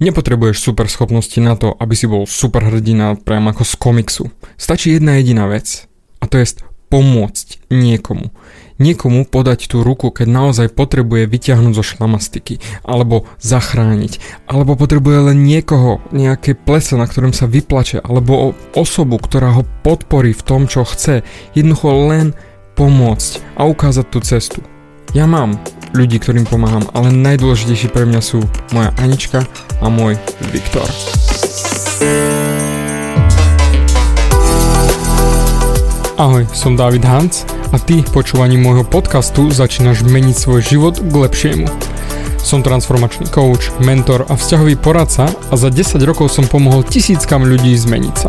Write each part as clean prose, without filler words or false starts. Nepotrebuješ super schopnosti na to, aby si bol super hrdina priam ako z komiksu. Stačí jedna jediná vec, a to je pomôcť niekomu. Niekomu podať tú ruku, keď naozaj potrebuje vyťahnuť zo šlamastiky, alebo zachrániť, alebo potrebuje len niekoho, nejaké plese, na ktorom sa vyplače, alebo osobu, ktorá ho podporí v tom, čo chce. Jednoducho len pomôcť a ukázať tú cestu. Ja mám ľudí, ktorým pomáham, ale najdôležitejší pre mňa sú moja Anička a môj Viktor. Ahoj, som David Hanc a ty počúvaním môjho podcastu začínaš meniť svoj život k lepšiemu. Som transformačný coach, mentor a vzťahový poradca a za 10 rokov som pomohol tisíckam ľudí zmeniť sa.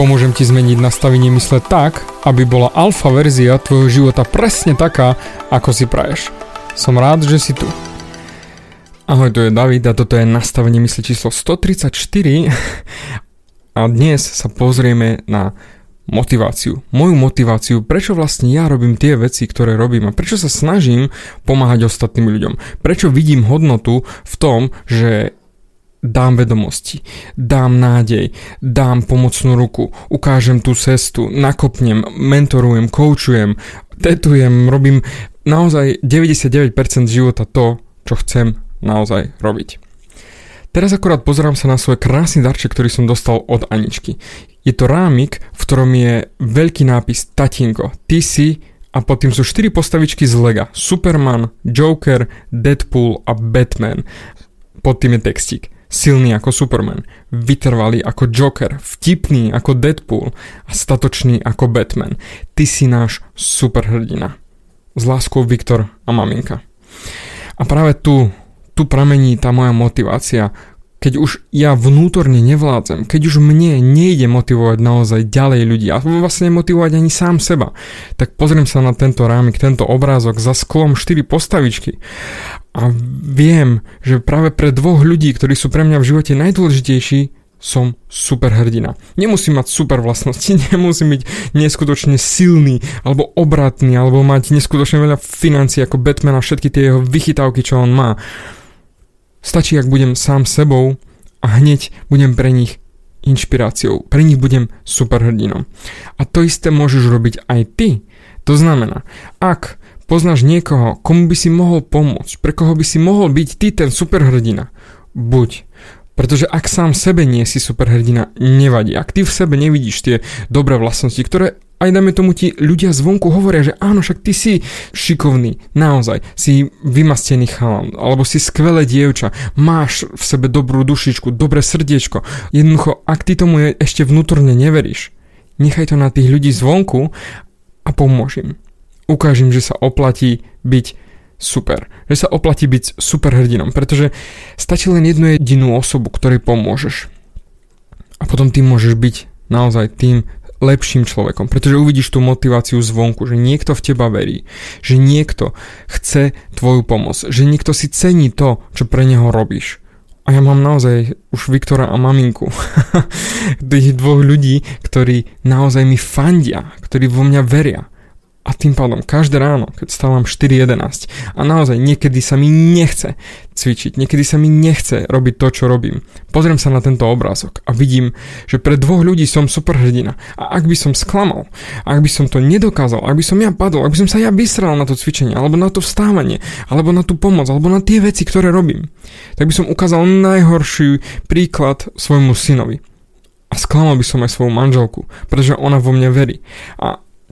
Pomôžem ti zmeniť nastavenie mysle tak, aby bola alfa verzia tvojho života presne taká, ako si praješ. Som rád, že si tu. Ahoj, to je David a toto je nastavenie mysle číslo 134 a dnes sa pozrieme na motiváciu. Moju motiváciu, prečo vlastne ja robím tie veci, ktoré robím a prečo sa snažím pomáhať ostatným ľuďom. Prečo vidím hodnotu v tom, že dám vedomosti, dám nádej, dám pomocnú ruku, ukážem tú cestu, nakopnem, mentorujem, koučujem, tetujem, robím naozaj 99% života to, čo chcem naozaj robiť. Teraz akorát pozerám sa na svoj krásny darček, ktorý som dostal od Aničky. Je to rámik, v ktorom je veľký nápis Tatinko, ty si a pod tým sú 4 postavičky z Lega. Superman, Joker, Deadpool a Batman. Pod tým je textík. Silný ako Superman, vytrvalý ako Joker, vtipný ako Deadpool a statočný ako Batman. Ty si náš superhrdina. S láskou Viktor a maminka. A práve tu pramení tá moja motivácia. Keď už ja vnútorne nevládzem, keď už mne nejde motivovať naozaj ďalej ľudí a vlastne motivovať ani sám seba, tak pozriem sa na tento rámik, tento obrázok za sklom 4 postavičky a viem, že práve pre 2 ľudí, ktorí sú pre mňa v živote najdôležitejší, som superhrdina. Nemusím mať super vlastnosti, nemusím byť neskutočne silný, alebo obratný, alebo mať neskutočne veľa financií ako Batman a všetky tie jeho vychytávky, čo on má. Stačí, ak budem sám sebou a hneď budem pre nich inšpiráciou. Pre nich budem superhrdinom. A to isté môžeš robiť aj ty. To znamená, ak poznáš niekoho, komu by si mohol pomôcť, pre koho by si mohol byť ty ten superhrdina, buď. Pretože ak sám sebe nie si superhrdina, nevadí. Ak ty v sebe nevidíš tie dobré vlastnosti, ktoré aj dáme tomu ti ľudia zvonku hovoria, že áno, však ty si šikovný, naozaj, si vymastený chalan, alebo si skvelé dievča, máš v sebe dobrú dušičku, dobré srdiečko. Jednoducho, ak ty tomu ešte vnútorne neveríš, nechaj to na tých ľudí zvonku a pomôž im. Ukáž im, že sa oplatí byť super. Že sa oplatí byť superhrdinom, pretože stačí len jednu jedinú osobu, ktorej pomôžeš. A potom ty môžeš byť naozaj tým lepším človekom, pretože uvidíš tú motiváciu zvonku, že niekto v teba verí, že niekto chce tvoju pomoc, že niekto si cení to, čo pre neho robíš. A ja mám naozaj už Viktora a maminku, tých 2 ľudí, ktorí naozaj mi fandia, ktorí vo mňa veria. A tým pádom každé ráno, keď stávam 4:11 a naozaj niekedy sa mi nechce cvičiť, niekedy sa mi nechce robiť to, čo robím. Pozriem sa na tento obrázok a vidím, že pre 2 ľudí som superhrdina. A ak by som sklamal, ak by som to nedokázal, ak by som ja padol, ak by som sa ja vysral na to cvičenie, alebo na to vstávanie, alebo na tú pomoc, alebo na tie veci, ktoré robím, tak by som ukázal najhorší príklad svojmu synovi. A sklamal by som aj svoju manželku, pretože ona vo mne verí.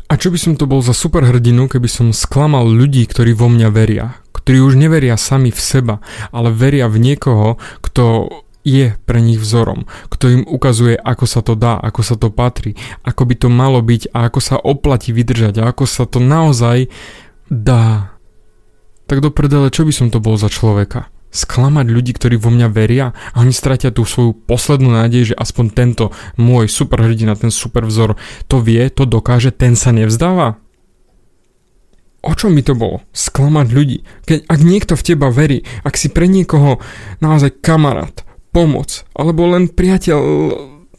A čo by som to bol za superhrdinu, keby som sklamal ľudí, ktorí vo mňa veria, ktorí už neveria sami v seba, ale veria v niekoho, kto je pre nich vzorom, kto im ukazuje, ako sa to dá, ako sa to patrí, ako by to malo byť a ako sa oplatí vydržať a ako sa to naozaj dá. Tak do prdele, čo by som to bol za človeka? sklamať ľudí, ktorí vo mňa veria a oni stratia tú svoju poslednú nádej, že aspoň tento môj superhrdina, ten supervzor to vie, to dokáže, ten sa nevzdáva. O čom by to bolo? Sklamať ľudí. Ak niekto v teba verí, ak si pre niekoho naozaj kamarát, pomoc, alebo len priateľ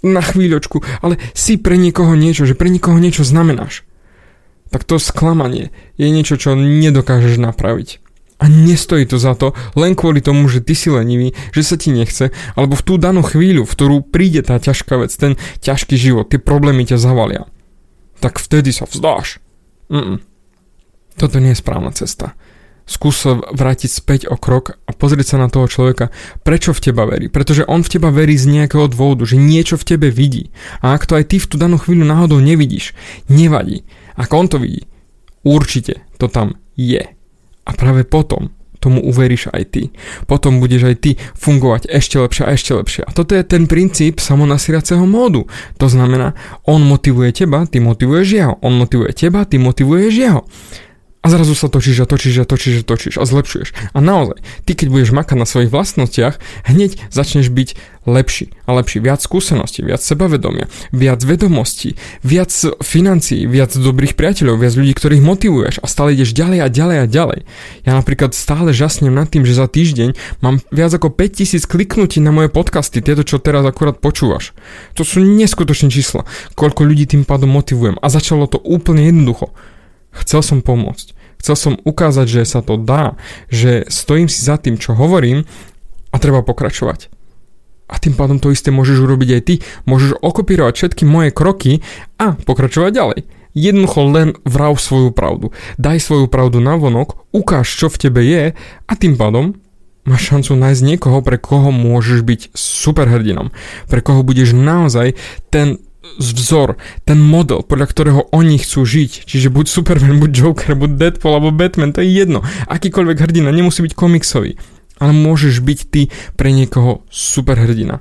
na chvíľočku, ale si pre niekoho niečo, že pre niekoho niečo znamenáš, tak to sklamanie je niečo, čo nedokážeš napraviť. A nestojí to za to, len kvôli tomu, že ty si lenivý, že sa ti nechce, alebo v tú danú chvíľu, v ktorú príde tá ťažká vec, ten ťažký život, tie problémy ťa zavalia. Tak vtedy sa vzdáš. Toto nie je správna cesta. Skús sa vrátiť späť o krok a pozrieť sa na toho človeka, prečo v teba verí. Pretože on v teba verí z nejakého dôvodu, že niečo v tebe vidí. A ak to aj ty v tú danú chvíľu náhodou nevidíš, nevadí. Ak on to vidí, určite to tam je. A práve potom tomu uveríš aj ty. Potom budeš aj ty fungovať ešte lepšie a ešte lepšie. A toto je ten princíp samonasíraceho módu. To znamená, on motivuje teba, ty motivuješ jeho. On motivuje teba, ty motivuješ jeho. A zrazu sa točíš a zlepšuješ. A naozaj, ty keď budeš makať na svojich vlastnostiach, hneď začneš byť lepší a lepší. Viac skúseností, viac sebavedomia, viac vedomostí, viac financií, viac dobrých priateľov, viac ľudí, ktorých motivuješ a stále ideš ďalej a ďalej a ďalej. Ja napríklad stále žasnem nad tým, že za týždeň mám viac ako 5000 kliknutí na moje podcasty, tieto, čo teraz akurát počúvaš. To sú neskutočné čísla, koľko ľudí tým pádom motivujem. A začalo to úplne jednoducho. Chcel som pomôcť. Chcel som ukázať, že sa to dá, že stojím si za tým, čo hovorím a treba pokračovať. A tým pádom to isté môžeš urobiť aj ty. Môžeš okopírovať všetky moje kroky a pokračovať ďalej. Jednoducho len vrav svoju pravdu. Daj svoju pravdu navonok, ukáž, čo v tebe je a tým pádom máš šancu nájsť niekoho, pre koho môžeš byť superhrdinom. Pre koho budeš naozaj ten vzor, ten model, podľa ktorého oni chcú žiť. Čiže buď Superman, buď Joker, buď Deadpool, alebo Batman, to je jedno. Akýkoľvek hrdina, nemusí byť komiksový. Ale môžeš byť ty pre niekoho superhrdina.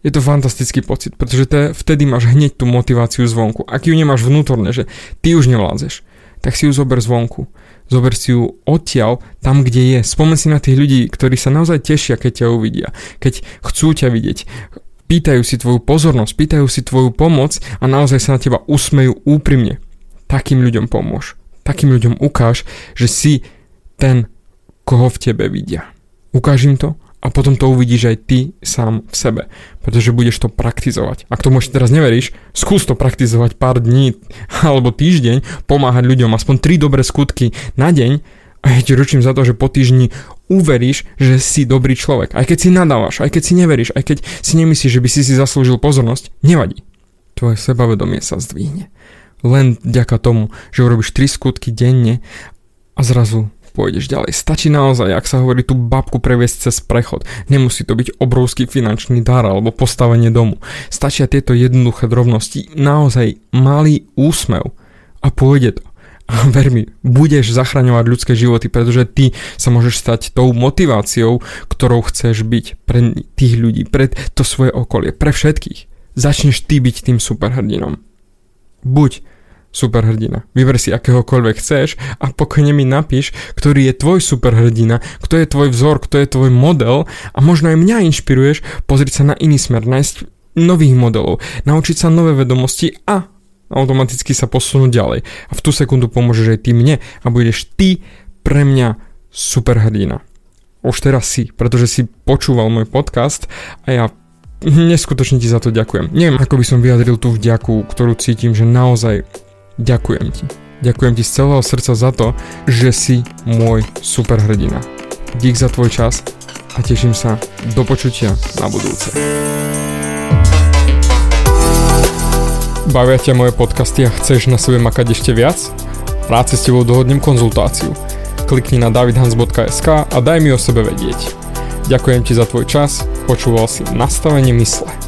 Je to fantastický pocit, pretože vtedy máš hneď tú motiváciu zvonku. Ak ju nemáš vnútorne, že ty už nevládzeš, tak si ju zober zvonku. Zober si ju odtiaľ tam, kde je. Spomen si na tých ľudí, ktorí sa naozaj tešia, keď ťa uvidia. Keď chcú ťa vidieť. Pýtajú si tvoju pozornosť, pýtajú si tvoju pomoc a naozaj sa na teba usmejú úprimne. Takým ľuďom pomôž. Takým ľuďom ukáž, že si ten, koho v tebe vidia. Ukáž im to a potom to uvidíš aj ty sám v sebe, pretože budeš to praktizovať. Ak tomu ešte teraz neveríš, skús to praktizovať pár dní alebo týždeň, pomáhať ľuďom aspoň 3 dobré skutky na deň a ja ti ručím za to, že po týždni uveríš, že si dobrý človek. Aj keď si nadávaš, aj keď si neveríš, aj keď si nemyslíš, že by si zaslúžil pozornosť, nevadí. Tvoje sebavedomie sa zdvihne. Len vďaka tomu, že urobíš 3 skutky denne a zrazu pôjdeš ďalej. Stačí naozaj, ak sa hovorí, tú babku previesť cez prechod. Nemusí to byť obrovský finančný dar alebo postavenie domu. Stačia tieto jednoduché drobnosti. Naozaj malý úsmev a pôjde to. A ver mi, budeš zachraňovať ľudské životy, pretože ty sa môžeš stať tou motiváciou, ktorou chceš byť pre tých ľudí, pre to svoje okolie, pre všetkých. Začneš ty byť tým superhrdinom. Buď superhrdina. Vyber si akéhokoľvek chceš a pokojne mi napíš, ktorý je tvoj superhrdina, kto je tvoj vzor, kto je tvoj model a možno aj mňa inšpiruješ pozrieť sa na iný smer, nájsť nových modelov, naučiť sa nové vedomosti a automaticky sa posunú ďalej. A v tú sekundu pomôžeš aj ty mne a budeš ty pre mňa superhrdina. Už teraz si, pretože si počúval môj podcast a ja neskutočne ti za to ďakujem. Neviem, ako by som vyjadril tú vďaku, ktorú cítim, že naozaj ďakujem ti. Ďakujem ti z celého srdca za to, že si môj superhrdina. Dík za tvoj čas a teším sa do počutia na budúce. Bavia ťa moje podcasty a chceš na sebe makať ešte viac? Rád si s tebou dohodnem konzultáciu. Klikni na davidhans.sk a daj mi o sebe vedieť. Ďakujem ti za tvoj čas, počúval si Nastavenie mysle.